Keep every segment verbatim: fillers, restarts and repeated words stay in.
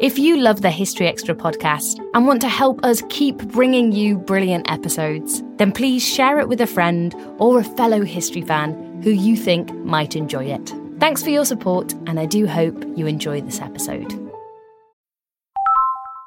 If you love the History Extra podcast and want to help us keep bringing you brilliant episodes, then please share it with a friend or a fellow history fan who you think might enjoy it. Thanks for your support, and I do hope you enjoy this episode.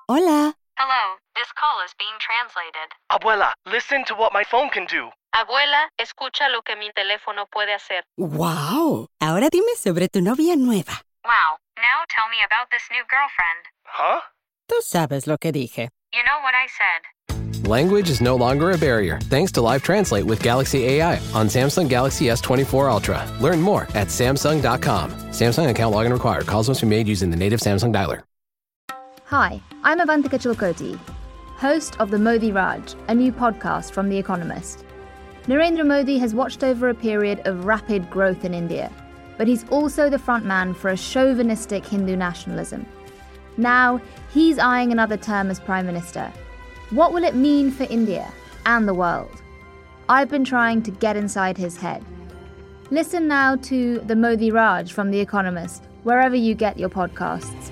Hola. Hello. This call is being translated. Abuela, listen to what my phone can do. Abuela, escucha lo que mi teléfono puede hacer. Wow. Ahora dime sobre tu novia nueva. Wow. Now tell me about this new girlfriend. Huh? Tú sabes lo que dije. You know what I said. Language is no longer a barrier thanks to Live Translate with Galaxy A I on Samsung Galaxy S twenty-four Ultra. Learn more at Samsung dot com. Samsung account login required. Calls must be made using the native Samsung dialer. Hi, I'm Avantika Chilkoti, host of the Modi Raj, a new podcast from The Economist. Narendra Modi has watched over a period of rapid growth in India, but he's also the frontman for a chauvinistic Hindu nationalism. Now, he's eyeing another term as Prime Minister. What will it mean for India and the world? I've been trying to get inside his head. Listen now to the Modi Raj from The Economist, wherever you get your podcasts.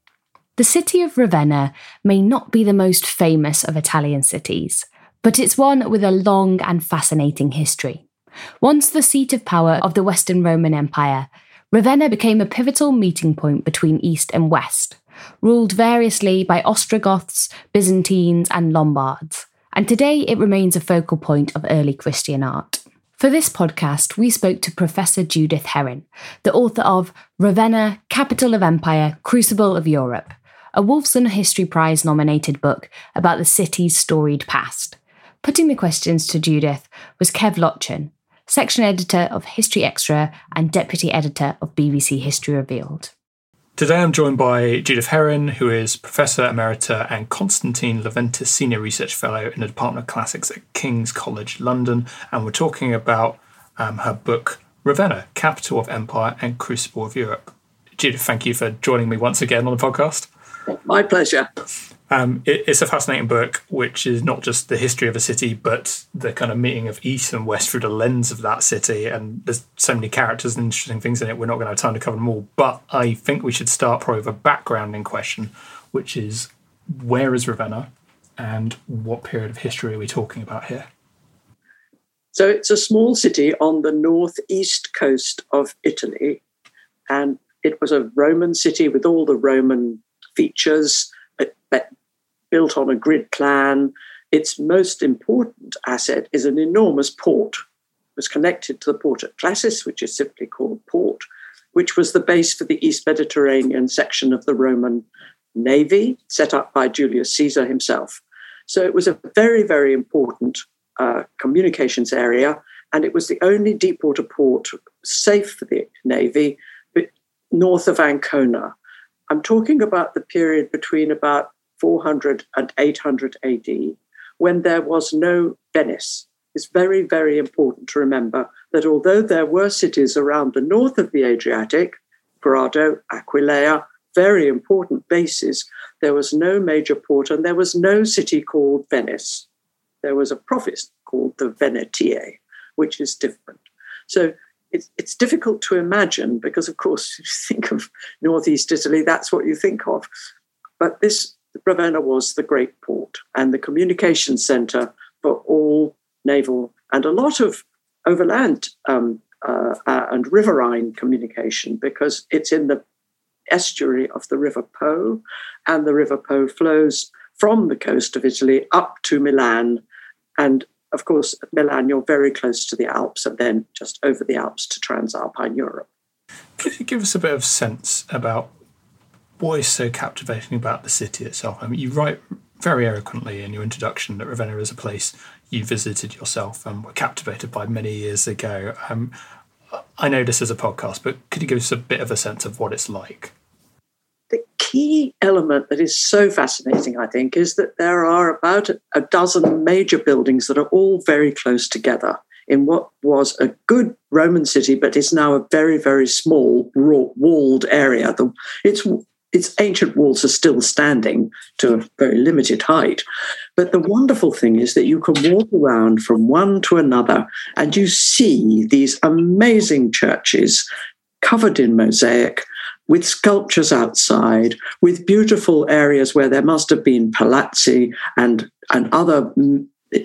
The city of Ravenna may not be the most famous of Italian cities, but it's one with a long and fascinating history. Once the seat of power of the Western Roman Empire, Ravenna became a pivotal meeting point between East and West, ruled variously by Ostrogoths, Byzantines, and Lombards, and today it remains a focal point of early Christian art. For this podcast, we spoke to Professor Judith Herrin, the author of Ravenna, Capital of Empire, Crucible of Europe, a Wolfson History Prize nominated book about the city's storied past. Putting the questions to Judith was Kev Lotchen, section editor of History Extra and deputy editor of B B C History Revealed. Today I'm joined by Judith Herrin, who is Professor Emerita and Constantine Leventis Senior Research Fellow in the Department of Classics at King's College London, and we're talking about um, her book Ravenna, Capital of Empire and Crucible of Europe. Judith, thank you for joining me once again on the podcast. My pleasure. Um, it, it's a fascinating book, which is not just the history of a city, but the kind of meeting of East and West through the lens of that city. And there's so many characters and interesting things in it. We're not going to have time to cover them all. But I think we should start probably with a backgrounding question, which is, where is Ravenna and what period of history are we talking about here? So it's a small city on the northeast coast of Italy. And it was a Roman city with all the Roman features, built on a grid plan. Its most important asset is an enormous port. It was connected to the port at Classis, which is simply called port, which was the base for the East Mediterranean section of the Roman navy, set up by Julius Caesar himself. So it was a very, very important uh, communications area, and it was the only deep water port safe for the navy, but north of Ancona. I'm talking about the period between about four hundred and eight hundred A D, when there was no Venice. It's very, very important to remember that although there were cities around the north of the Adriatic, Grado, Aquileia, very important bases, there was no major port and there was no city called Venice. There was a province called the Venetiae, which is different. So it's, it's difficult to imagine because, of course, if you think of northeast Italy, that's what you think of. But this Ravenna was the great port and the communication centre for all naval and a lot of overland um, uh, uh, and riverine communication, because it's in the estuary of the River Po, and the River Po flows from the coast of Italy up to Milan. And of course, at Milan, you're very close to the Alps and then just over the Alps to Transalpine Europe. Could you give us a bit of sense about what is so captivating about the city itself? I mean, you write very eloquently in your introduction that Ravenna is a place you visited yourself and were captivated by many years ago. Um, I know this is a podcast, but could you give us a bit of a sense of what it's like? The key element that is so fascinating, I think, is that there are about a dozen major buildings that are all very close together in what was a good Roman city, but is now a very, very small walled area. The, it's... Its ancient walls are still standing to a very limited height. But the wonderful thing is that you can walk around from one to another and you see these amazing churches covered in mosaic, with sculptures outside, with beautiful areas where there must have been palazzi and, and other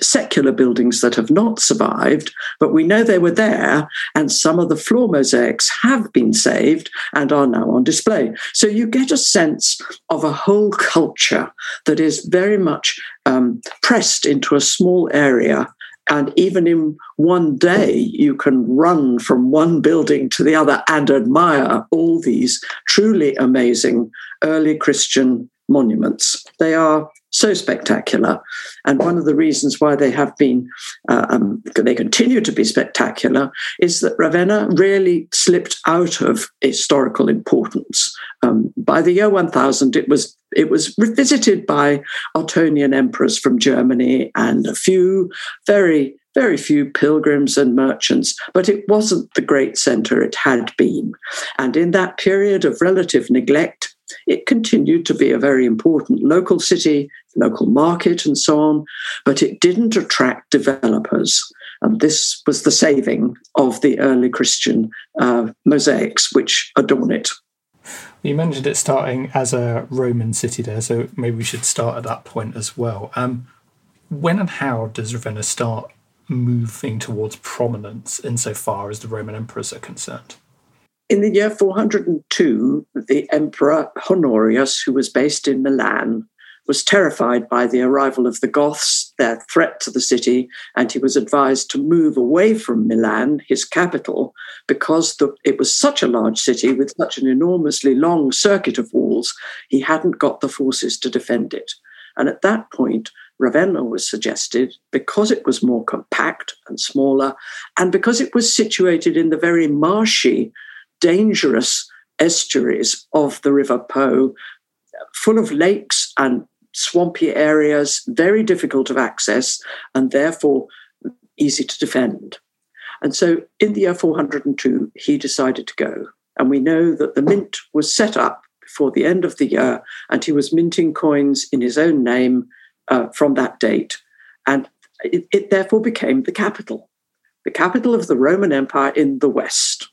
secular buildings that have not survived, but we know they were there, and some of the floor mosaics have been saved and are now on display. So you get a sense of a whole culture that is very much um, pressed into a small area, and even in one day, you can run from one building to the other and admire all these truly amazing early Christian monuments. They are so spectacular. And one of the reasons why they have been, uh, um, they continue to be spectacular, is that Ravenna really slipped out of historical importance. Um, by the year one thousand, it was it was revisited by Ottonian emperors from Germany and a few, very, very few pilgrims and merchants, but it wasn't the great centre it had been. And in that period of relative neglect, it continued to be a very important local city, local market, and so on, but it didn't attract developers. And this was the saving of the early Christian uh, mosaics which adorn it. You mentioned it starting as a Roman city there, so maybe we should start at that point as well. Um, when and how does Ravenna start moving towards prominence insofar as the Roman emperors are concerned? In the year four hundred two, the emperor Honorius, who was based in Milan, was terrified by the arrival of the Goths, their threat to the city, and he was advised to move away from Milan, his capital, because the, it was such a large city with such an enormously long circuit of walls, he hadn't got the forces to defend it. And at that point, Ravenna was suggested because it was more compact and smaller, and because it was situated in the very marshy, dangerous estuaries of the River Po, full of lakes and swampy areas, very difficult of access and therefore easy to defend. And so in the year four hundred two, he decided to go. And we know that the mint was set up before the end of the year, and he was minting coins in his own name uh, from that date. And it, it therefore became the capital, the capital of the Roman Empire in the West.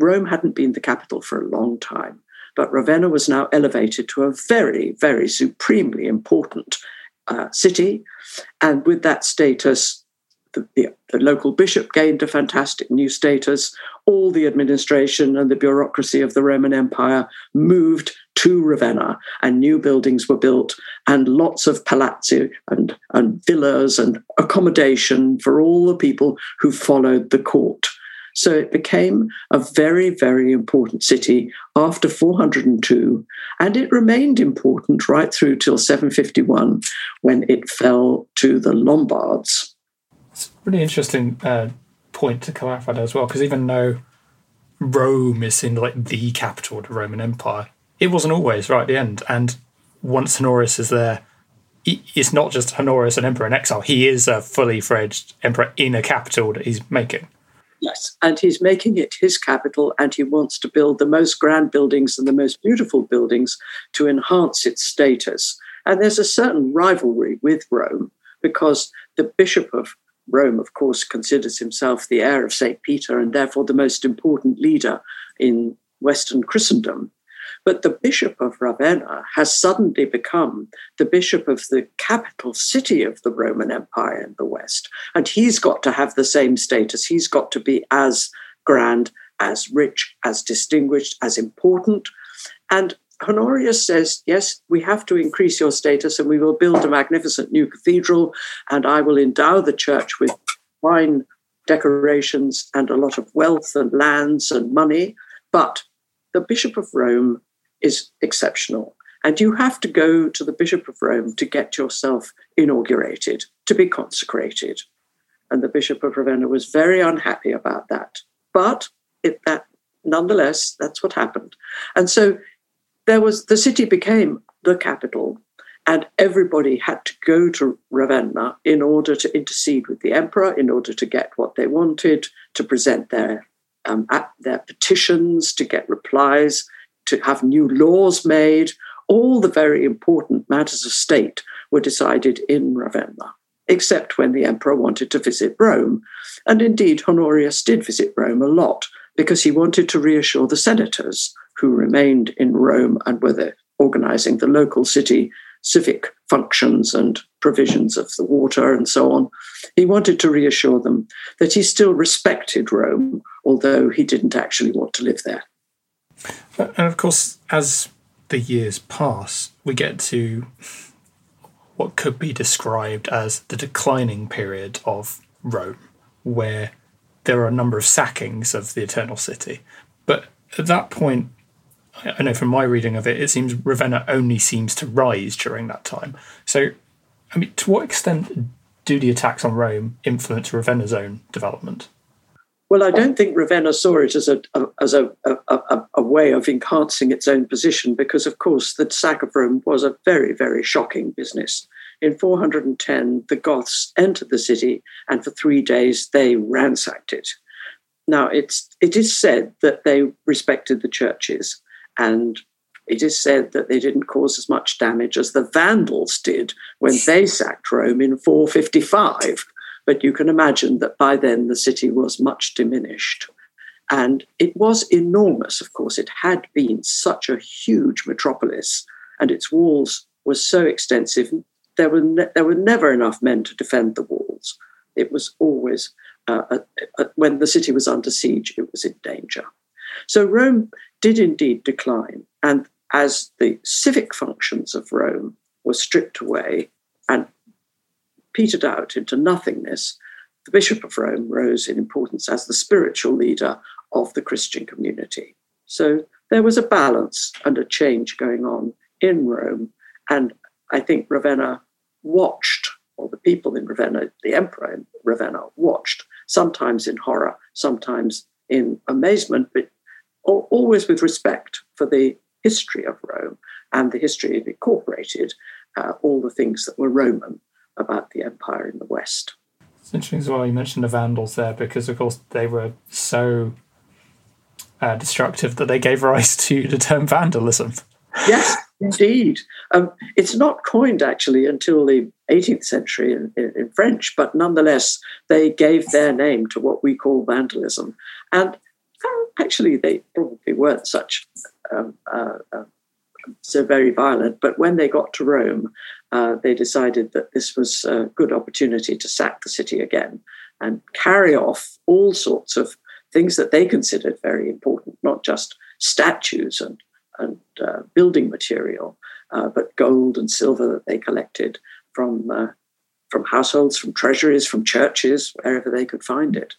Rome hadn't been the capital for a long time, but Ravenna was now elevated to a very, very supremely important uh, city. And with that status, the, the, the local bishop gained a fantastic new status. All the administration and the bureaucracy of the Roman Empire moved to Ravenna, and new buildings were built, and lots of palazzi and, and villas and accommodation for all the people who followed the court. So it became a very, very important city after four hundred two, and it remained important right through till seven fifty-one, when it fell to the Lombards. It's a really interesting uh, point to clarify there as well, because even though Rome is seen like the capital of the Roman Empire, it wasn't always right at the end. And once Honorius is there, it's not just Honorius, an emperor in exile. He is a fully fledged emperor in a capital that he's making. Yes, and he's making it his capital, and he wants to build the most grand buildings and the most beautiful buildings to enhance its status. And there's a certain rivalry with Rome, because the Bishop of Rome, of course, considers himself the heir of Saint Peter and therefore the most important leader in Western Christendom. But the Bishop of Ravenna has suddenly become the bishop of the capital city of the Roman Empire in the West. And he's got to have the same status. He's got to be as grand, as rich, as distinguished, as important. And Honorius says, yes, we have to increase your status, and we will build a magnificent new cathedral, and I will endow the church with fine decorations and a lot of wealth and lands and money. But the Bishop of Rome is exceptional, and you have to go to the Bishop of Rome to get yourself inaugurated, to be consecrated. And the Bishop of Ravenna was very unhappy about that. But it, that, nonetheless, that's what happened. And so there was the city became the capital, and everybody had to go to Ravenna in order to intercede with the emperor, in order to get what they wanted, to present their Um, at their petitions, to get replies, to have new laws made. All the very important matters of state were decided in Ravenna, except when the emperor wanted to visit Rome. And indeed, Honorius did visit Rome a lot, because he wanted to reassure the senators who remained in Rome and were there organizing the local city civic functions and provisions of the water and so on. He wanted to reassure them that he still respected Rome, although he didn't actually want to live there. And of course, as the years pass, we get to what could be described as the declining period of Rome, where there are a number of sackings of the Eternal City. But at that point, I know from my reading of it, it seems Ravenna only seems to rise during that time. So, I mean, to what extent do the attacks on Rome influence Ravenna's own development? Well, I don't think Ravenna saw it as a as a, a, a, a way of enhancing its own position, because, of course, the sack of Rome was a very, very shocking business. In four hundred ten, the Goths entered the city, and for three days they ransacked it. Now, it's it is said that they respected the churches, and it is said that they didn't cause as much damage as the Vandals did when they sacked Rome in four fifty-five. But you can imagine that by then the city was much diminished. And it was enormous, of course. It had been such a huge metropolis, and its walls were so extensive. There were, ne- there were never enough men to defend the walls. It was always, uh, a, a, when the city was under siege, it was in danger. So Rome did indeed decline, and as the civic functions of Rome were stripped away and petered out into nothingness, the Bishop of Rome rose in importance as the spiritual leader of the Christian community. So there was a balance and a change going on in Rome, and I think Ravenna watched, or the people in Ravenna, the emperor in Ravenna watched, sometimes in horror, sometimes in amazement, but always with respect for the history of Rome and the history it incorporated, uh, all the things that were Roman about the empire in the West. It's interesting as well, you mentioned the Vandals there, because of course they were so uh, destructive that they gave rise to the term vandalism. Yes, indeed. Um, it's not coined actually until the eighteenth century in, in, in French, but nonetheless they gave their name to what we call vandalism. And actually, they probably weren't such um, uh, uh, so very violent, but when they got to Rome, uh, they decided that this was a good opportunity to sack the city again and carry off all sorts of things that they considered very important, not just statues and, and uh, building material, uh, but gold and silver that they collected from, uh, from households, from treasuries, from churches, wherever they could find it.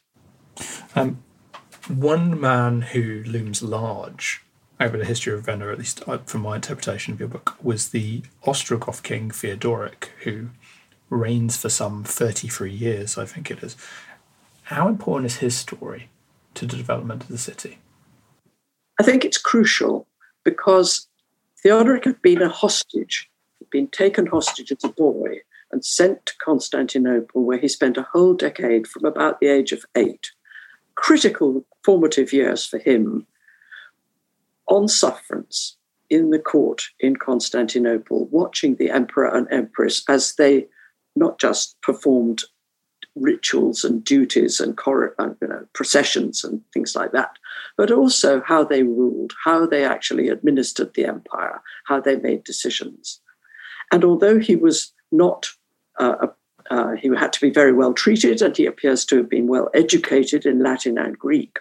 Um. One man who looms large over the history of Ravenna, at least from my interpretation of your book, was the Ostrogoth king Theodoric, who reigns for some thirty-three years, I think it is. How important is his story to the development of the city? I think it's crucial, because Theodoric had been a hostage, had been taken hostage as a boy and sent to Constantinople, where he spent a whole decade from about the age of eight. critical formative years for him on sufferance in the court in Constantinople, watching the emperor and empress as they not just performed rituals and duties and cor- and, you know, processions and things like that, but also how they ruled, how they actually administered the empire, how they made decisions. And although he was not, uh, uh, he had to be very well treated, and he appears to have been well educated in Latin and Greek,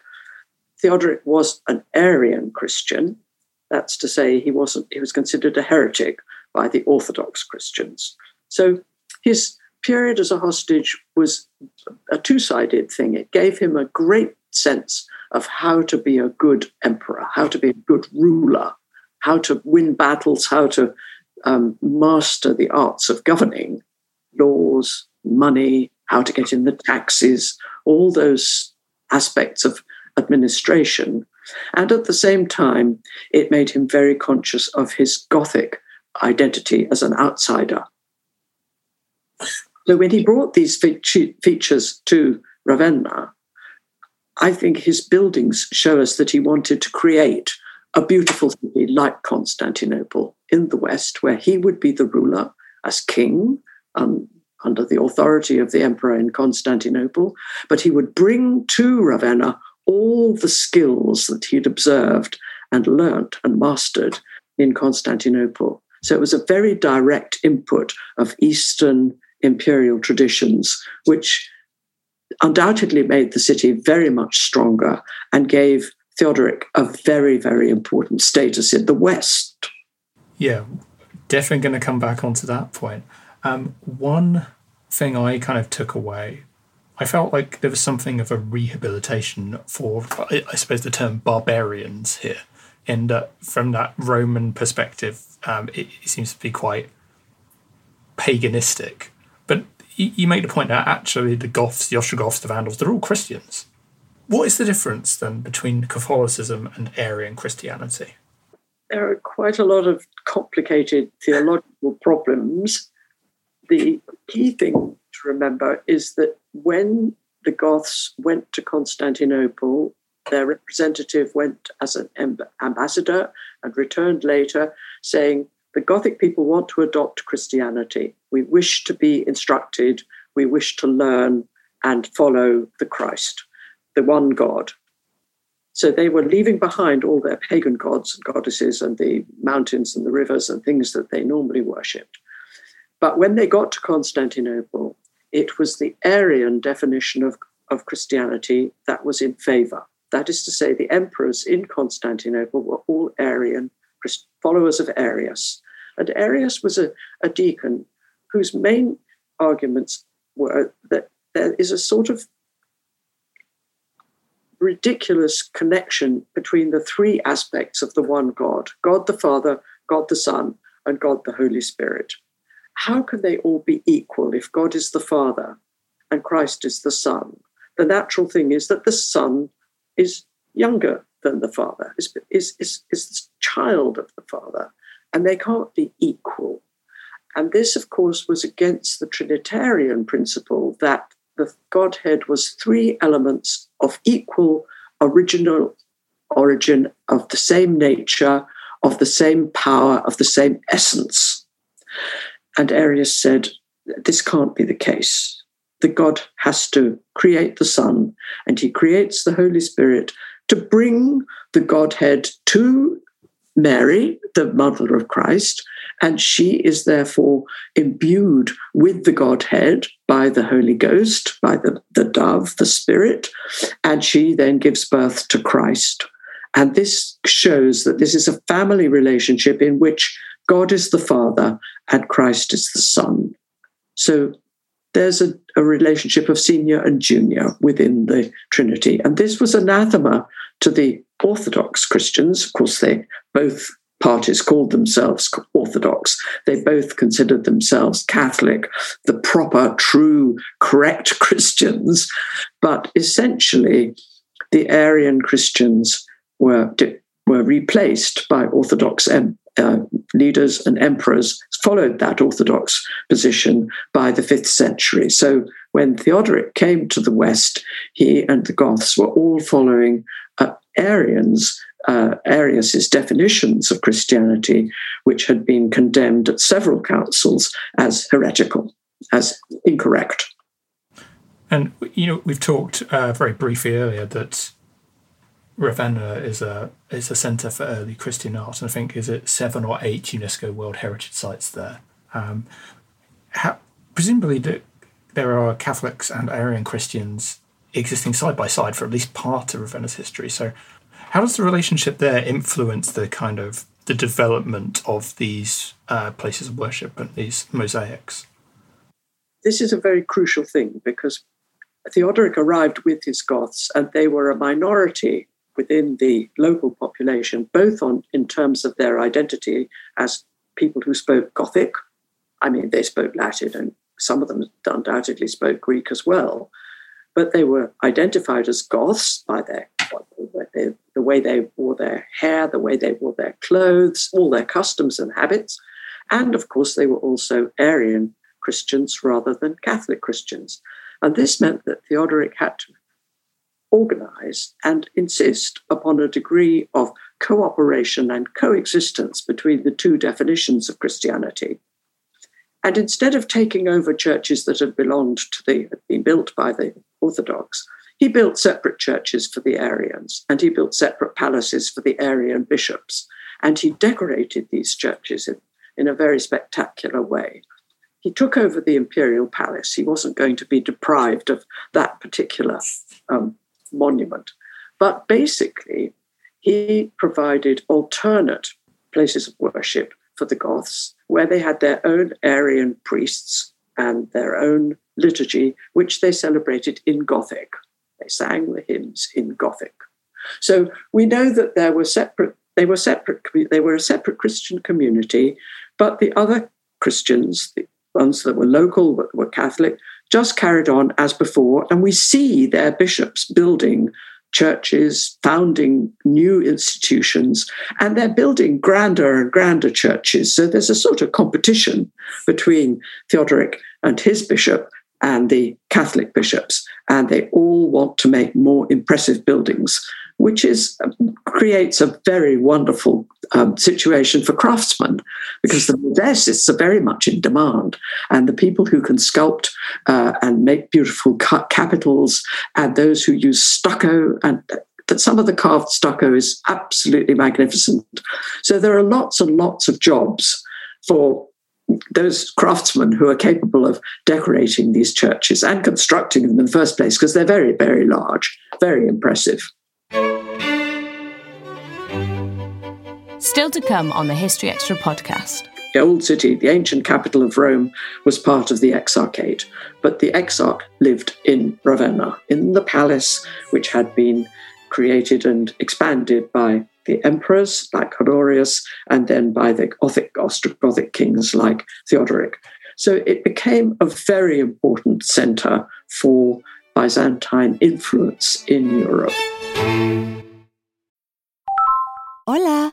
Theodoric was an Arian Christian. That's to say, he wasn't. He was considered a heretic by the Orthodox Christians. So his period as a hostage was a two-sided thing. It gave him a great sense of how to be a good emperor, how to be a good ruler, how to win battles, how to um, master the arts of governing, laws, money, how to get in the taxes, all those aspects of administration. And at the same time, it made him very conscious of his Gothic identity as an outsider. So when he brought these features to Ravenna, I think his buildings show us that he wanted to create a beautiful city like Constantinople in the West, where he would be the ruler as king um, under the authority of the emperor in Constantinople, but he would bring to Ravenna all the skills that he'd observed and learnt and mastered in Constantinople. So it was a very direct input of Eastern imperial traditions, which undoubtedly made the city very much stronger and gave Theodoric a very, very important status in the West. Yeah, definitely going to come back onto that point. Um, one thing I kind of took away, I felt like there was something of a rehabilitation for, I suppose, the term barbarians here. And uh, from that Roman perspective, um, it, it seems to be quite paganistic. But you, you make the point that actually the Goths, the Ostrogoths, the Vandals, they're all Christians. What is the difference then between Catholicism and Arian Christianity? There are quite a lot of complicated theological problems. The key thing to remember is that when the Goths went to Constantinople, their representative went as an ambassador and returned later saying, the Gothic people want to adopt Christianity. We wish to be instructed. We wish to learn and follow the Christ, the one God. So they were leaving behind all their pagan gods and goddesses and the mountains and the rivers and things that they normally worshipped. But when they got to Constantinople, it was the Arian definition of, of Christianity that was in favour. That is to say, the emperors in Constantinople were all Arian, followers of Arius. And Arius was a, a deacon whose main arguments were that there is a sort of ridiculous connection between the three aspects of the one God, God the Father, God the Son, and God the Holy Spirit. How can they all be equal if God is the Father and Christ is the Son? The natural thing is that the Son is younger than the Father, is, is, is, is the child of the Father, and they can't be equal. And this, of course, was against the Trinitarian principle that the Godhead was three elements of equal original origin, of the same nature, of the same power, of the same essence. And Arius said, this can't be the case. The God has to create the Son, and he creates the Holy Spirit to bring the Godhead to Mary, the mother of Christ, and she is therefore imbued with the Godhead by the Holy Ghost, by the, the dove, the Spirit, and she then gives birth to Christ. And this shows that this is a family relationship in which God is the Father and Christ is the Son. So there's a, a relationship of senior and junior within the Trinity. And this was anathema to the Orthodox Christians. Of course, they both parties called themselves Orthodox. They both considered themselves Catholic, the proper, true, correct Christians. But essentially, the Arian Christians were, were replaced by Orthodox em- Uh, leaders and emperors followed that Orthodox position by the fifth century. So when Theodoric came to the West, he and the Goths were all following uh, Arians, uh, Arius's definitions of Christianity, which had been condemned at several councils as heretical, as incorrect. And, you know, we've talked uh, very briefly earlier that Ravenna is a is a centre for early Christian art, and I think is it seven or eight UNESCO World Heritage Sites there. Um, how, presumably the, there are Catholics and Arian Christians existing side by side for at least part of Ravenna's history. So how does the relationship there influence the kind of the development of these uh, places of worship and these mosaics? This is a very crucial thing, because Theodoric arrived with his Goths, and they were a minority within the local population, both on in terms of their identity as people who spoke Gothic. I mean, they spoke Latin, and some of them undoubtedly spoke Greek as well. But they were identified as Goths by their, the way they wore their hair, the way they wore their clothes, all their customs and habits. And, of course, they were also Arian Christians rather than Catholic Christians. And this meant that Theodoric had to organize and insist upon a degree of cooperation and coexistence between the two definitions of Christianity. And instead of taking over churches that had belonged to the, had been built by the Orthodox, he built separate churches for the Arians, and he built separate palaces for the Arian bishops. And he decorated these churches in, in a very spectacular way. He took over the imperial palace. He wasn't going to be deprived of that particular um, monument. But basically, he provided alternate places of worship for the Goths, where they had their own Arian priests and their own liturgy, which they celebrated in Gothic. They sang the hymns in Gothic. So we know that there were separate, they were separate, they were a separate Christian community, but the other Christians, the ones that were local, that were Catholic, just carried on as before. And we see their bishops building churches, founding new institutions, and they're building grander and grander churches. So there's a sort of competition between Theodoric and his bishop and the Catholic bishops, and they all want to make more impressive buildings, which is creates a very wonderful um, situation for craftsmen, because the modestists are very much in demand, and the people who can sculpt uh, and make beautiful ca- capitals, and those who use stucco, and that some of the carved stucco is absolutely magnificent. So there are lots and lots of jobs for those craftsmen who are capable of decorating these churches and constructing them in the first place, because they're very, very large, very impressive. Still to come on the History Extra podcast. The old city, the ancient capital of Rome, was part of the Exarchate, but the Exarch lived in Ravenna, in the palace which had been created and expanded by the emperors like Honorius, and then by the Ostrogothic kings like Theodoric. So it became a very important centre for Byzantine influence in Europe. Hola.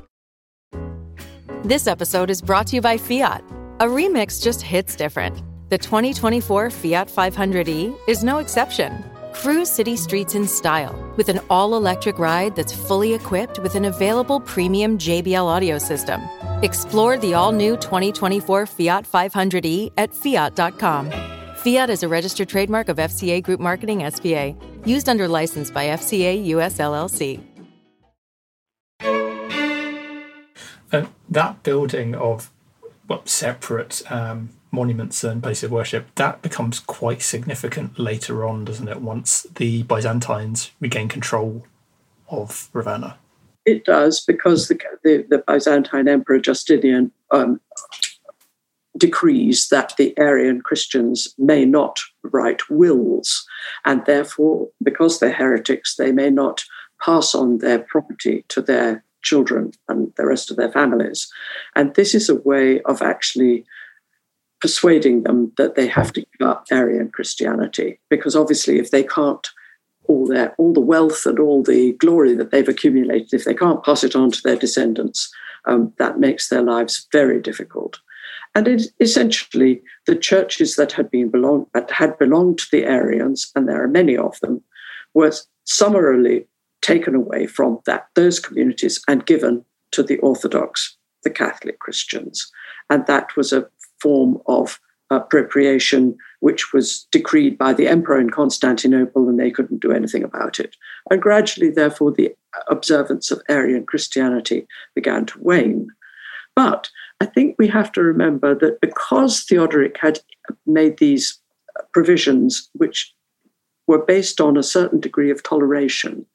This episode is brought to you by Fiat. A remix just hits different. The twenty twenty-four Fiat five hundred e is no exception. Cruise city streets in style with an all-electric ride that's fully equipped with an available premium J B L audio system. Explore the all-new twenty twenty-four Fiat five hundred e at fiat dot com. Fiat is a registered trademark of F C A Group Marketing S P A. Used under license by F C A U S L L C. Uh, that building of well, separate um, monuments and places of worship, that becomes quite significant later on, doesn't it, once the Byzantines regain control of Ravenna? It does, because the, the, the Byzantine Emperor Justinian um, decrees that the Arian Christians may not write wills, and therefore, because they're heretics, they may not pass on their property to their children and the rest of their families. And this is a way of actually persuading them that they have to give up Arian Christianity, because obviously if they can't, all their all the wealth and all the glory that they've accumulated, if they can't pass it on to their descendants, um, that makes their lives very difficult. And it, essentially, the churches that had been belong that had belonged to the Arians, and there are many of them, were summarily taken away from that those communities and given to the Orthodox, the Catholic Christians. And that was a form of appropriation which was decreed by the emperor in Constantinople, and they couldn't do anything about it. And gradually, therefore, the observance of Arian Christianity began to wane. But I think we have to remember that because Theodoric had made these provisions which were based on a certain degree of toleration,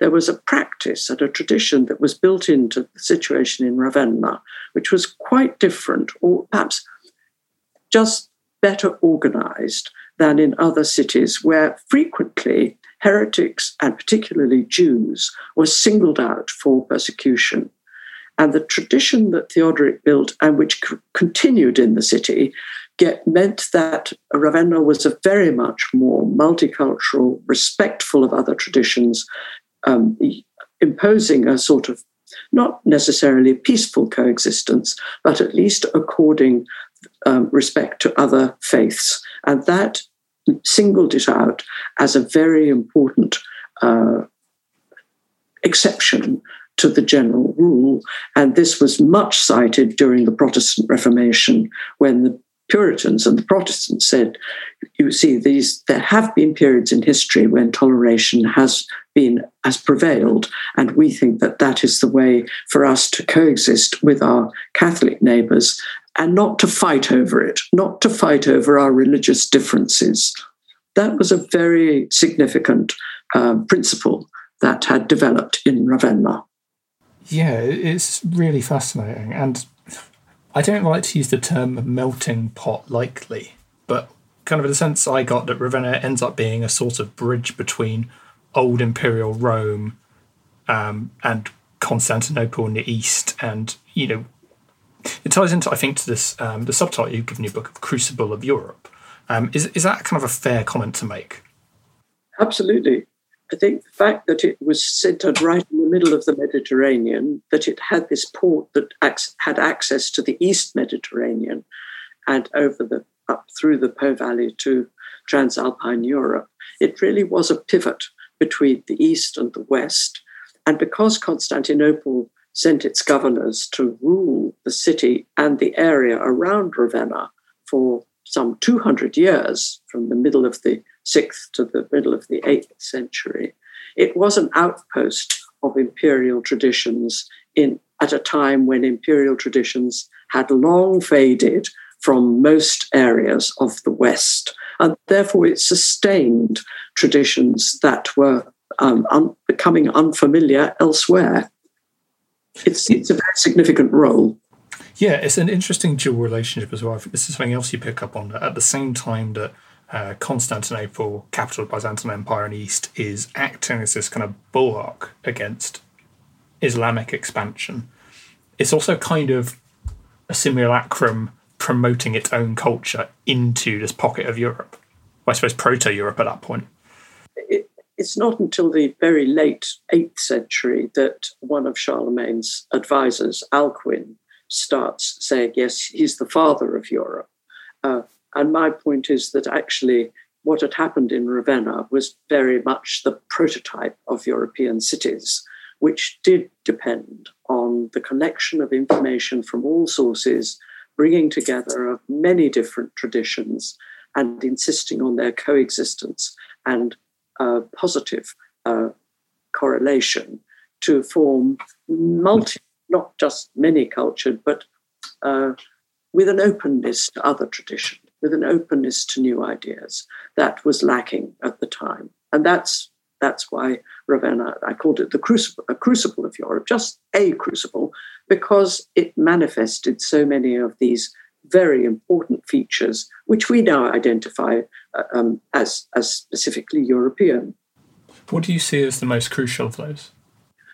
there was a practice and a tradition that was built into the situation in Ravenna, which was quite different, or perhaps just better organized than in other cities, where frequently heretics, and particularly Jews, were singled out for persecution. And the tradition that Theodoric built, and which c- continued in the city, get, meant that Ravenna was a very much more multicultural, respectful of other traditions, um, imposing a sort of, not necessarily peaceful coexistence, but at least according um, respect to other faiths. And that singled it out as a very important uh, exception to the general rule, and this was much cited during the Protestant Reformation, when the Puritans and the Protestants said, you see, these there have been periods in history when toleration has been has prevailed, and we think that that is the way for us to coexist with our Catholic neighbours, and not to fight over it, not to fight over our religious differences. That was a very significant uh, principle that had developed in Ravenna. Yeah, it's really fascinating. And I don't like to use the term melting pot lightly, but kind of the sense I got that Ravenna ends up being a sort of bridge between old imperial Rome um, and Constantinople in the east. And, you know, it ties into, I think, to this um, the subtitle you've given your book of Crucible of Europe. Um, is, is that kind of a fair comment to make? Absolutely. I think the fact that it was centered right in the middle of the Mediterranean, that it had this port that had access to the East Mediterranean and over the up through the Po Valley to Transalpine Europe, it really was a pivot between the East and the West. And because Constantinople sent its governors to rule the city and the area around Ravenna for some two hundred years, from the middle of the sixth to the middle of the eighth century, it was an outpost of imperial traditions in at a time when imperial traditions had long faded from most areas of the West. And therefore it sustained traditions that were um, un- becoming unfamiliar elsewhere. It's, it's a very significant role. Yeah, it's an interesting dual relationship as well. I think this is something else you pick up on. At the same time that Uh, Constantinople, capital of the Byzantine Empire in the East, is acting as this kind of bulwark against Islamic expansion, it's also kind of a simulacrum promoting its own culture into this pocket of Europe. Well, I suppose proto-Europe at that point. It, it's not until the very late eighth century that one of Charlemagne's advisors, Alcuin, starts saying, yes, he's the father of Europe. Uh, And my point is that actually what had happened in Ravenna was very much the prototype of European cities, which did depend on the collection of information from all sources, bringing together of many different traditions and insisting on their coexistence and uh, positive uh, correlation to form multi, not just many cultured, but uh, with an openness to other tradition, with an openness to new ideas that was lacking at the time. And that's that's why Ravenna, I called it the crucible, a crucible of Europe, just a crucible, because it manifested so many of these very important features, which we now identify uh, um, as, as specifically European. What do you see as the most crucial of those?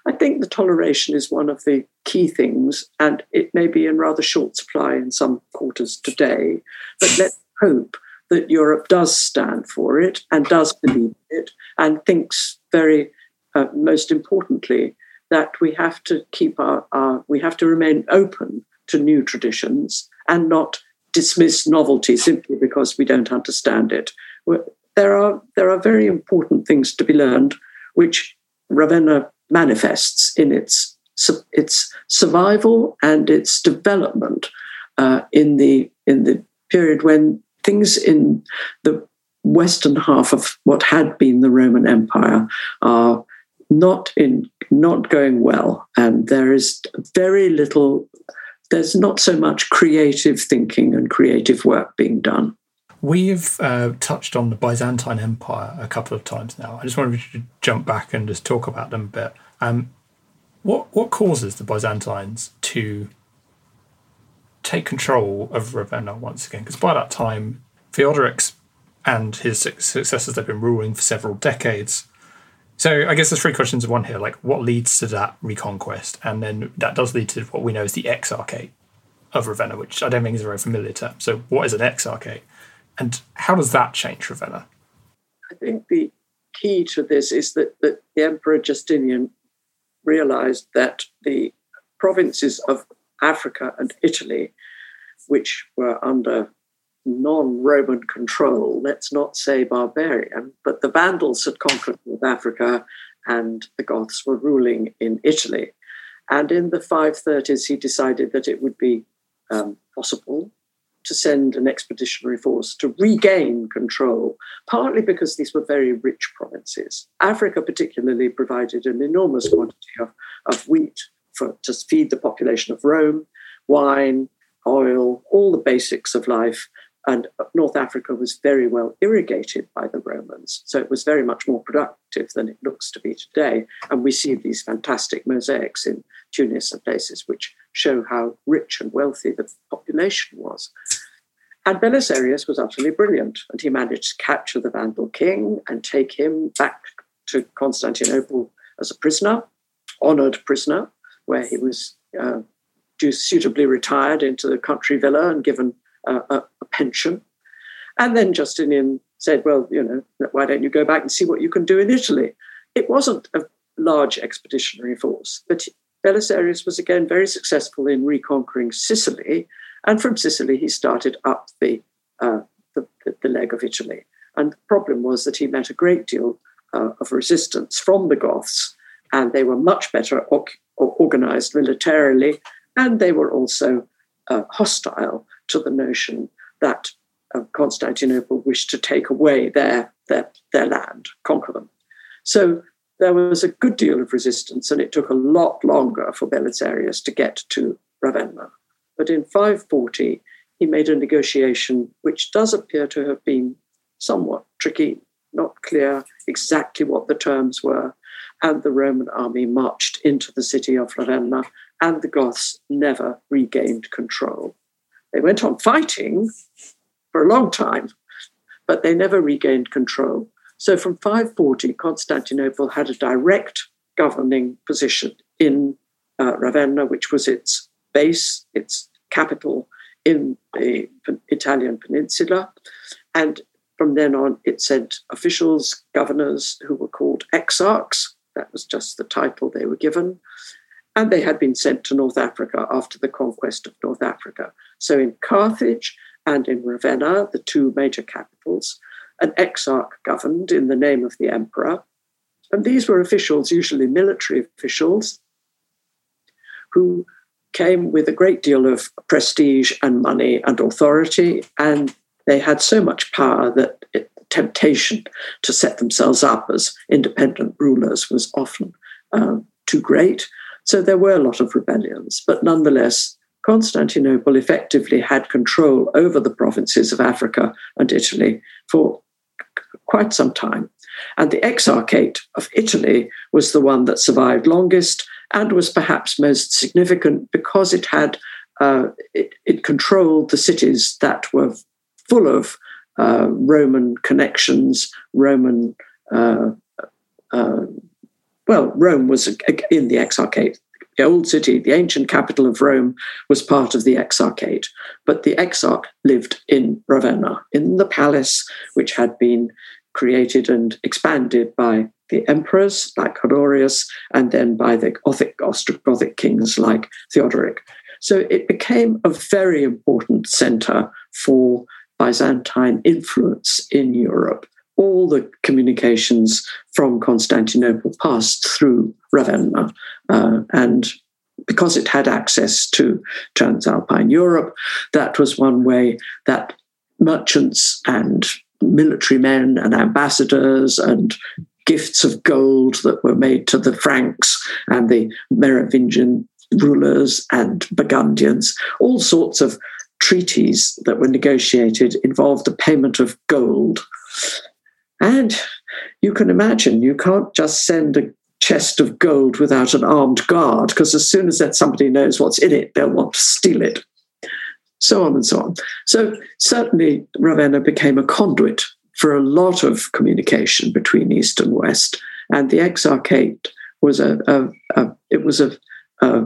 I think the toleration is one of the key things, and it may be in rather short supply in some quarters today, but let's hope that Europe does stand for it and does believe it and thinks very, uh, most importantly, that we have to keep our, our, we have to remain open to new traditions and not dismiss novelty simply because we don't understand it. There are, there are very important things to be learned, which Ravenna manifests in its its survival and its development uh, in the in the period when things in the western half of what had been the Roman Empire are not in not going well, and there is very little. There's not so much creative thinking and creative work being done. We've uh, touched on the Byzantine Empire a couple of times now. I just wanted to jump back and just talk about them a bit. Um, what what causes the Byzantines to take control of Ravenna once again? Because by that time, Theodoric's and his successors, they've been ruling for several decades. So I guess there's three questions in one here. Like, what leads to that reconquest? And then that does lead to what we know as the exarchate of Ravenna, which I don't think is a very familiar term. So what is an exarchate? And how does that change Ravenna? I think the key to this is that, that the Emperor Justinian realized that the provinces of Africa and Italy, which were under non-Roman control, let's not say barbarian, but the Vandals had conquered North Africa and the Goths were ruling in Italy. And in the five thirties, he decided that it would be um, possible to send an expeditionary force to regain control, partly because these were very rich provinces. Africa particularly provided an enormous quantity of, of wheat for, to feed the population of Rome, wine, oil, all the basics of life. And North Africa was very well irrigated by the Romans. So it was very much more productive than it looks to be today. And we see these fantastic mosaics in Tunis and places which show how rich and wealthy the population was. And Belisarius was utterly brilliant. And he managed to capture the Vandal king and take him back to Constantinople as a prisoner, honoured prisoner, where he was uh, suitably retired into the country villa and given Uh, a, a pension. And then Justinian said, well, you know, why don't you go back and see what you can do in Italy? It wasn't a large expeditionary force, but Belisarius was again very successful in reconquering Sicily. And from Sicily, he started up the, uh, the, the leg of Italy. And the problem was that he met a great deal uh, of resistance from the Goths, and they were much better or, or organized militarily, and they were also uh, hostile to the notion that uh, Constantinople wished to take away their, their, their land, conquer them. So there was a good deal of resistance, and it took a lot longer for Belisarius to get to Ravenna. But in five forty, he made a negotiation which does appear to have been somewhat tricky, not clear exactly what the terms were, and the Roman army marched into the city of Ravenna, and the Goths never regained control. They went on fighting for a long time, but they never regained control. So from five forty, Constantinople had a direct governing position in uh, Ravenna, which was its base, its capital in the Italian peninsula. And from then on, it sent officials, governors, who were called exarchs. That was just the title they were given. And they had been sent to North Africa after the conquest of North Africa. So in Carthage and in Ravenna, the two major capitals, an exarch governed in the name of the emperor. And these were officials, usually military officials, who came with a great deal of prestige and money and authority, and they had so much power that it, temptation to set themselves up as independent rulers was often uh, too great. So there were a lot of rebellions, but nonetheless, Constantinople effectively had control over the provinces of Africa and Italy for quite some time. And the Exarchate of Italy was the one that survived longest and was perhaps most significant because it had uh, it, it controlled the cities that were full of uh, Roman connections, Roman, uh, uh, well, Rome was in the Exarchate. The old city, the ancient capital of Rome, was part of the Exarchate, but the Exarch lived in Ravenna, in the palace which had been created and expanded by the emperors like Honorius and then by the Ostrogothic kings like Theodoric. So it became a very important centre for Byzantine influence in Europe. All the communications from Constantinople passed through Ravenna, uh, and because it had access to Transalpine Europe, that was one way that merchants and military men and ambassadors and gifts of gold that were made to the Franks and the Merovingian rulers and Burgundians, all sorts of treaties that were negotiated involved the payment of gold. And you can imagine, you can't just send a chest of gold without an armed guard, because as soon as that somebody knows what's in it, they'll want to steal it, so on and so on. So certainly Ravenna became a conduit for a lot of communication between East and West, and the Exarchate was a, a, a it was a, a,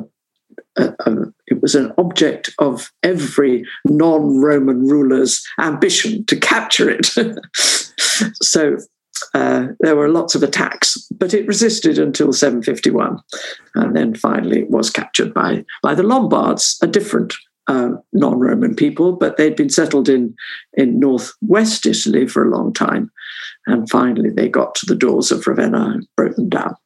a, a it was an object of every non-Roman ruler's ambition to capture it. So uh, there were lots of attacks, but it resisted until seven fifty-one, and then finally was captured by, by the Lombards, a different uh, non-Roman people, but they'd been settled in, in northwest Italy for a long time, and finally they got to the doors of Ravenna and broke them down.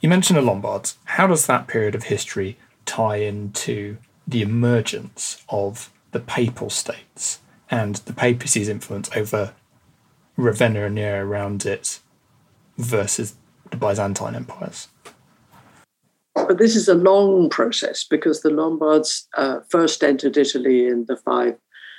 You mentioned the Lombards. How does that period of history tie into the emergence of the Papal States and the papacy's influence over Ravenna and the area around it versus the Byzantine empires? But this is a long process, because the Lombards uh, first entered Italy in the five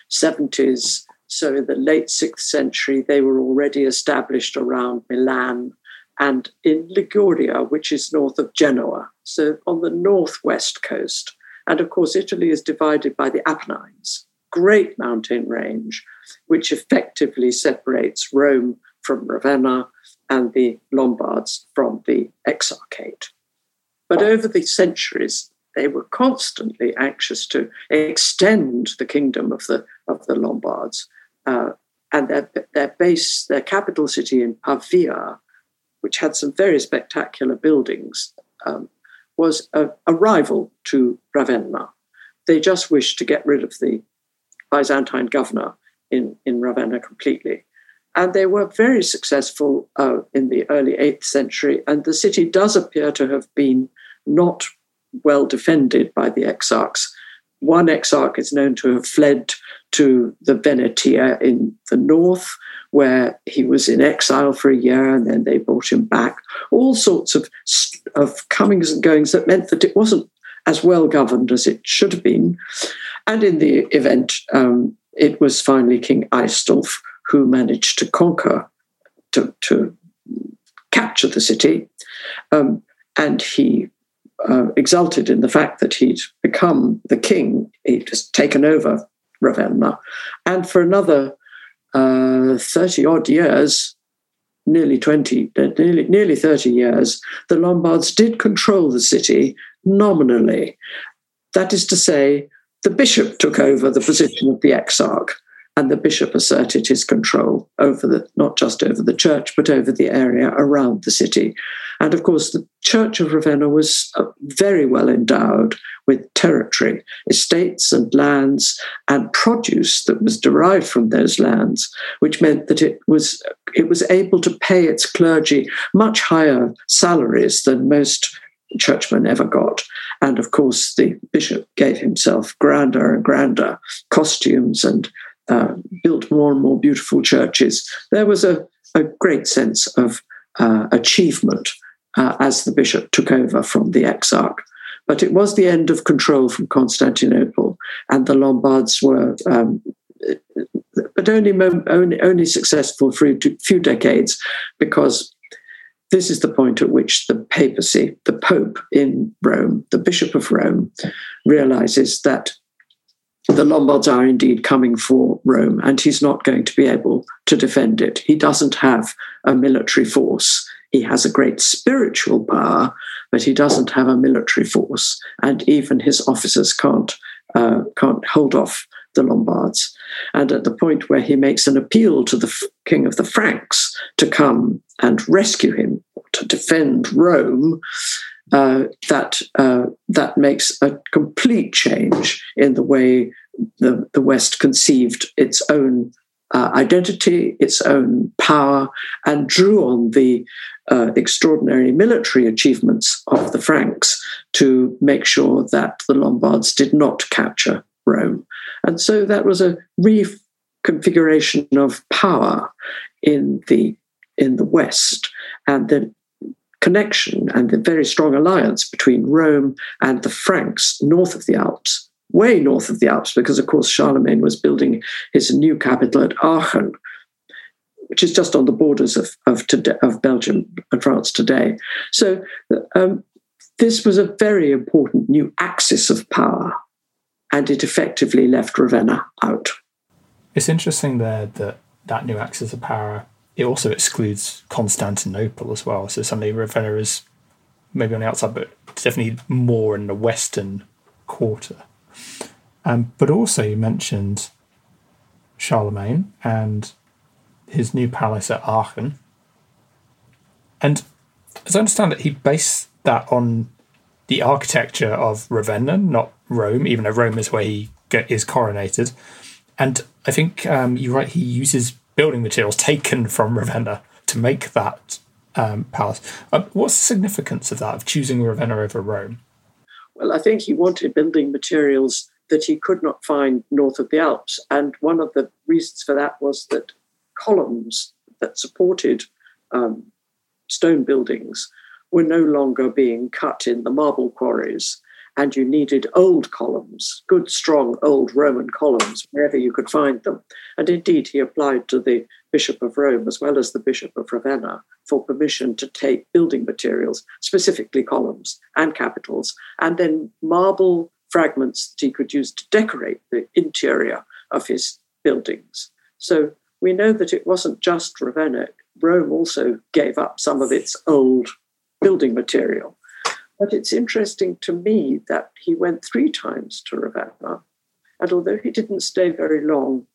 seventies. So in the late sixth century, they were already established around Milan and in Liguria, which is north of Genoa, so on the northwest coast. And of course, Italy is divided by the Apennines, great mountain range, which effectively separates Rome from Ravenna and the Lombards from the Exarchate. But over the centuries, they were constantly anxious to extend the kingdom of the, of the Lombards. Uh, and their, their base, their capital city in Pavia, which had some very spectacular buildings, um, was a, a rival to Ravenna. They just wished to get rid of the Byzantine governor in, in Ravenna completely. And they were very successful uh, in the early eighth century, and the city does appear to have been not well defended by the exarchs. One exarch is known to have fled to the Venetia in the north, where he was in exile for a year, and then they brought him back. All sorts of, of comings and goings that meant that it wasn't as well governed as it should have been. And in the event, um, it was finally King Aistulf who managed to conquer, to, to capture the city. Um, and he uh, exulted in the fact that he'd become the king. He'd just taken over Ravenna. And for another thirty-odd uh, years, nearly twenty, nearly, nearly thirty years, the Lombards did control the city nominally. That is to say, the bishop took over the position of the exarch, and the bishop asserted his control over the, not just over the church, but over the area around the city. And of course, the church of Ravenna was very well endowed with territory, estates and lands, and produce that was derived from those lands, which meant that it was, it was able to pay its clergy much higher salaries than most churchmen ever got. And of course, the bishop gave himself grander and grander costumes and uh, built more and more beautiful churches. There was a, a great sense of uh, achievement uh, as the bishop took over from the exarch. But it was the end of control from Constantinople, and the Lombards were, um, but only, only, only successful for a few decades, because this is the point at which the papacy, the Pope in Rome, the Bishop of Rome, realizes that the Lombards are indeed coming for Rome, and he's not going to be able to defend it. He doesn't have a military force. He has a great spiritual power, but he doesn't have a military force, and even his officers can't uh, can't hold off the Lombards. And at the point where he makes an appeal to the f- king of the Franks to come and rescue him, to defend Rome, uh, that uh, that makes a complete change in the way the, the West conceived its own uh, identity, its own power, and drew on the Uh, extraordinary military achievements of the Franks to make sure that the Lombards did not capture Rome. And so that was a reconfiguration of power in the in the West, and the connection and the very strong alliance between Rome and the Franks north of the Alps, way north of the Alps, because, of course, Charlemagne was building his new capital at Aachen, which is just on the borders of of, today, of Belgium and France today. So um, this was a very important new axis of power, and it effectively left Ravenna out. It's interesting there that that new axis of power, it also excludes Constantinople as well. So suddenly Ravenna is maybe on the outside, but definitely more in the western quarter. Um, but also you mentioned Charlemagne and his new palace at Aachen. And as I understand it, he based that on the architecture of Ravenna, not Rome, even though Rome is where he get, is coronated. And I think um, you're right, he uses building materials taken from Ravenna to make that um, palace. Uh, what's the significance of that, of choosing Ravenna over Rome? Well, I think he wanted building materials that he could not find north of the Alps. And one of the reasons for that was that columns that supported um, stone buildings were no longer being cut in the marble quarries, and you needed old columns, good, strong, old Roman columns, wherever you could find them. And indeed, he applied to the Bishop of Rome, as well as the Bishop of Ravenna, for permission to take building materials, specifically columns and capitals, and then marble fragments that he could use to decorate the interior of his buildings. So we know that it wasn't just Ravenna. Rome also gave up some of its old building material. But it's interesting to me that he went three times to Ravenna. And although he didn't stay very long,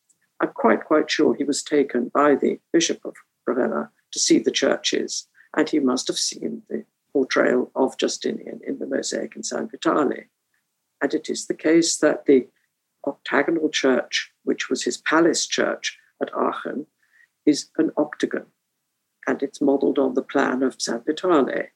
I'm quite, quite sure he was taken by the Bishop of Ravenna to see the churches. And he must have seen the portrayal of Justinian in the mosaic in San Vitale. And it is the case that the octagonal church, which was his palace church at Aachen, is an octagon, and it's modelled on the plan of San Vitale.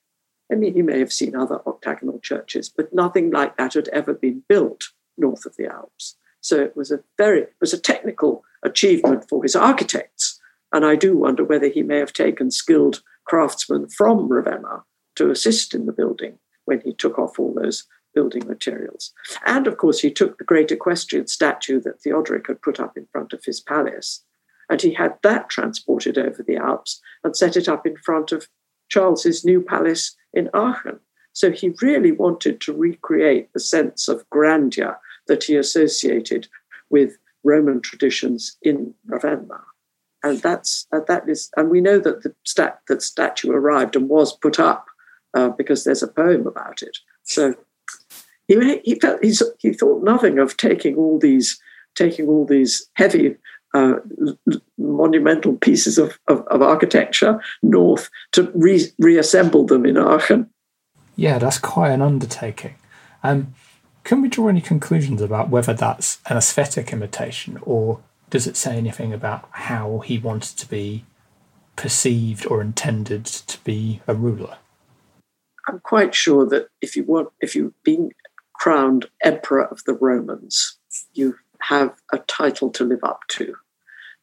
I mean, he may have seen other octagonal churches, but nothing like that had ever been built north of the Alps. So it was a very, it was a technical achievement for his architects, and I do wonder whether he may have taken skilled craftsmen from Ravenna to assist in the building when he took off all those building materials. And of course, he took the great equestrian statue that Theodoric had put up in front of his palace, and he had that transported over the Alps and set it up in front of Charles's new palace in Aachen. So he really wanted to recreate the sense of grandeur that he associated with Roman traditions in Ravenna. And that's and that is, and we know that the stat, that statue arrived and was put up uh, because there's a poem about it. So he he felt he's, he thought nothing of taking all these taking all these heavy Uh, monumental pieces of, of, of architecture north to re- reassemble them in Aachen. Yeah, that's quite an undertaking. Um, can we draw any conclusions about whether that's an aesthetic imitation, or does it say anything about how he wanted to be perceived or intended to be a ruler? I'm quite sure that if you want, if you've been crowned Emperor of the Romans, you've have a title to live up to.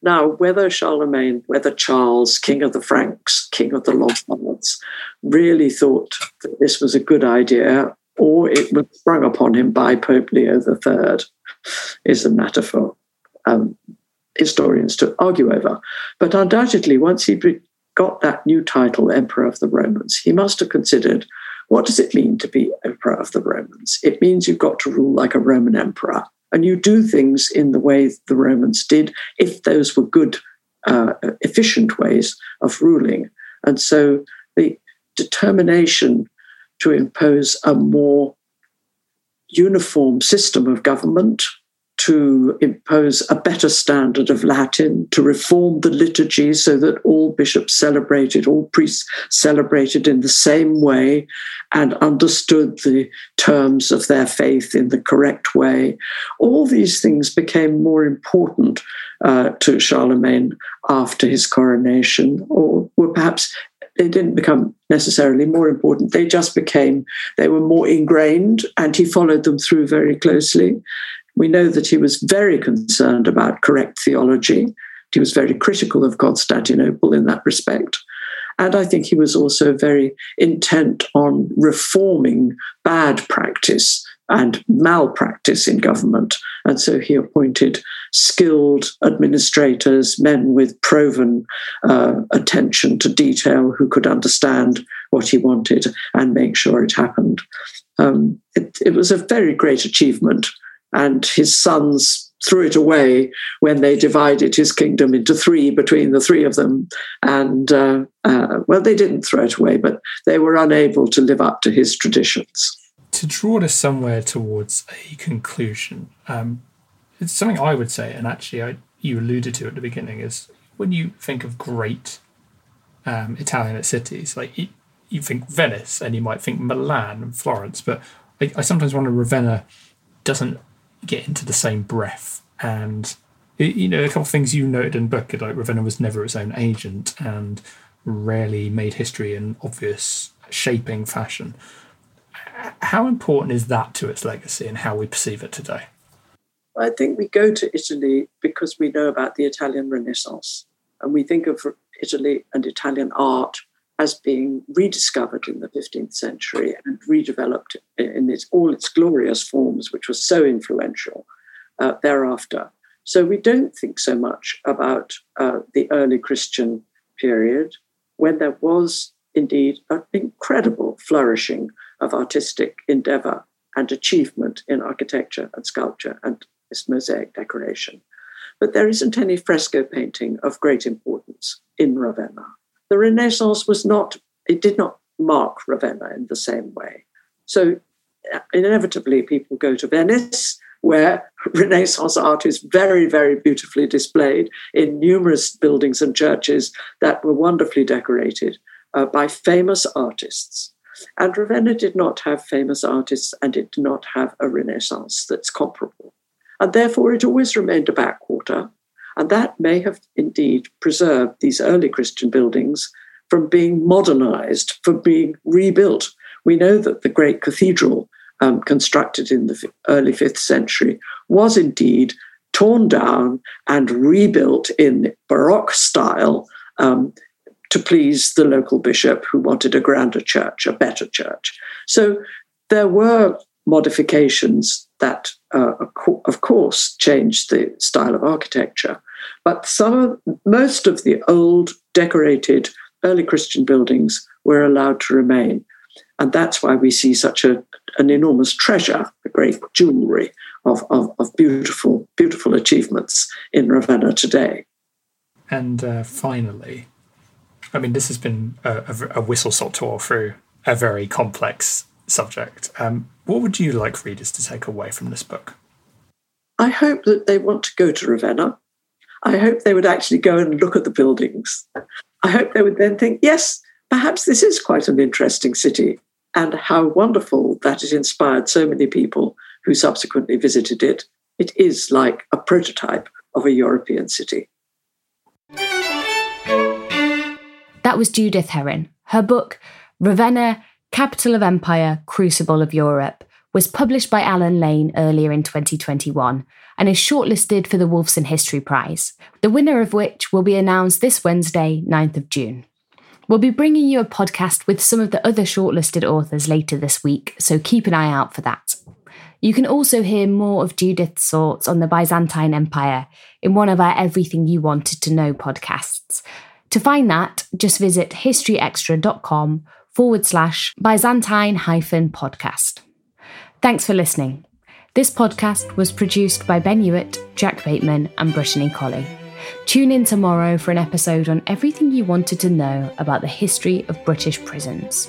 Now, whether Charlemagne, whether Charles, King of the Franks, King of the Lombards, really thought that this was a good idea, or it was sprung upon him by Pope Leo the Third, is a matter for um, historians to argue over. But undoubtedly, once he got that new title, Emperor of the Romans, he must have considered, what does it mean to be Emperor of the Romans? It means you've got to rule like a Roman emperor. And you do things in the way the Romans did, if those were good, uh, efficient ways of ruling. And so the determination to impose a more uniform system of government, to impose a better standard of Latin, to reform the liturgy so that all bishops celebrated, all priests celebrated in the same way and understood the terms of their faith in the correct way. All these things became more important uh, to Charlemagne after his coronation, or were perhaps, they didn't become necessarily more important. They just became, they were more ingrained, and he followed them through very closely. We know that he was very concerned about correct theology. He was very critical of Constantinople in that respect. And I think he was also very intent on reforming bad practice and malpractice in government. And so he appointed skilled administrators, men with proven uh, attention to detail who could understand what he wanted and make sure it happened. Um, it, it was a very great achievement. And his sons threw it away when they divided his kingdom into three between the three of them. And, uh, uh, well, they didn't throw it away, but they were unable to live up to his traditions. To draw this somewhere towards a conclusion, um, it's something I would say, and actually I, you alluded to at the beginning, is when you think of great um, Italian cities, like you, you think Venice, and you might think Milan and Florence, but I, I sometimes wonder Ravenna doesn't get into the same breath. And you know, a couple of things you noted in the book, like Ravenna was never its own agent and rarely made history in obvious shaping fashion. How important is that to its legacy and how we perceive it today? I think we go to Italy because we know about the Italian Renaissance, and we think of Italy and Italian art as being rediscovered in the fifteenth century and redeveloped in its, all its glorious forms, which was so influential uh, thereafter. So we don't think so much about uh, the early Christian period, when there was indeed an incredible flourishing of artistic endeavor and achievement in architecture and sculpture and this mosaic decoration. But there isn't any fresco painting of great importance in Ravenna. The Renaissance was not, it did not mark Ravenna in the same way. So inevitably people go to Venice, where Renaissance art is very, very beautifully displayed in numerous buildings and churches that were wonderfully decorated uh, by famous artists. And Ravenna did not have famous artists, and it did not have a Renaissance that's comparable. And therefore it always remained a backwater. And that may have indeed preserved these early Christian buildings from being modernized, from being rebuilt. We know that the great cathedral um, constructed in the early fifth century was indeed torn down and rebuilt in Baroque style um, to please the local bishop who wanted a grander church, a better church. So there were modifications that, uh, of course, changed the style of architecture. But some of, most of the old, decorated, early Christian buildings were allowed to remain. And that's why we see such a, an enormous treasure, a great jewellery of, of, of beautiful, beautiful achievements in Ravenna today. And uh, finally, I mean, this has been a, a whistle-stop tour through a very complex subject. Um, what would you like readers to take away from this book? I hope that they want to go to Ravenna. I hope they would actually go and look at the buildings. I hope they would then think, yes, perhaps this is quite an interesting city, and how wonderful that it inspired so many people who subsequently visited it. It is like a prototype of a European city. That was Judith Herrin. Her book, Ravenna, Capital of Empire, Crucible of Europe, was published by Allen Lane earlier in twenty twenty-one and is shortlisted for the Wolfson History Prize, the winner of which will be announced this Wednesday, ninth of June. We'll be bringing you a podcast with some of the other shortlisted authors later this week, so keep an eye out for that. You can also hear more of Judith's thoughts on the Byzantine Empire in one of our Everything You Wanted to Know podcasts. To find that, just visit historyextra.com forward slash Byzantine hyphen podcast. Thanks for listening. This podcast was produced by Ben Hewitt, Jack Bateman and Brittany Colley. Tune in tomorrow for an episode on everything you wanted to know about the history of British prisons.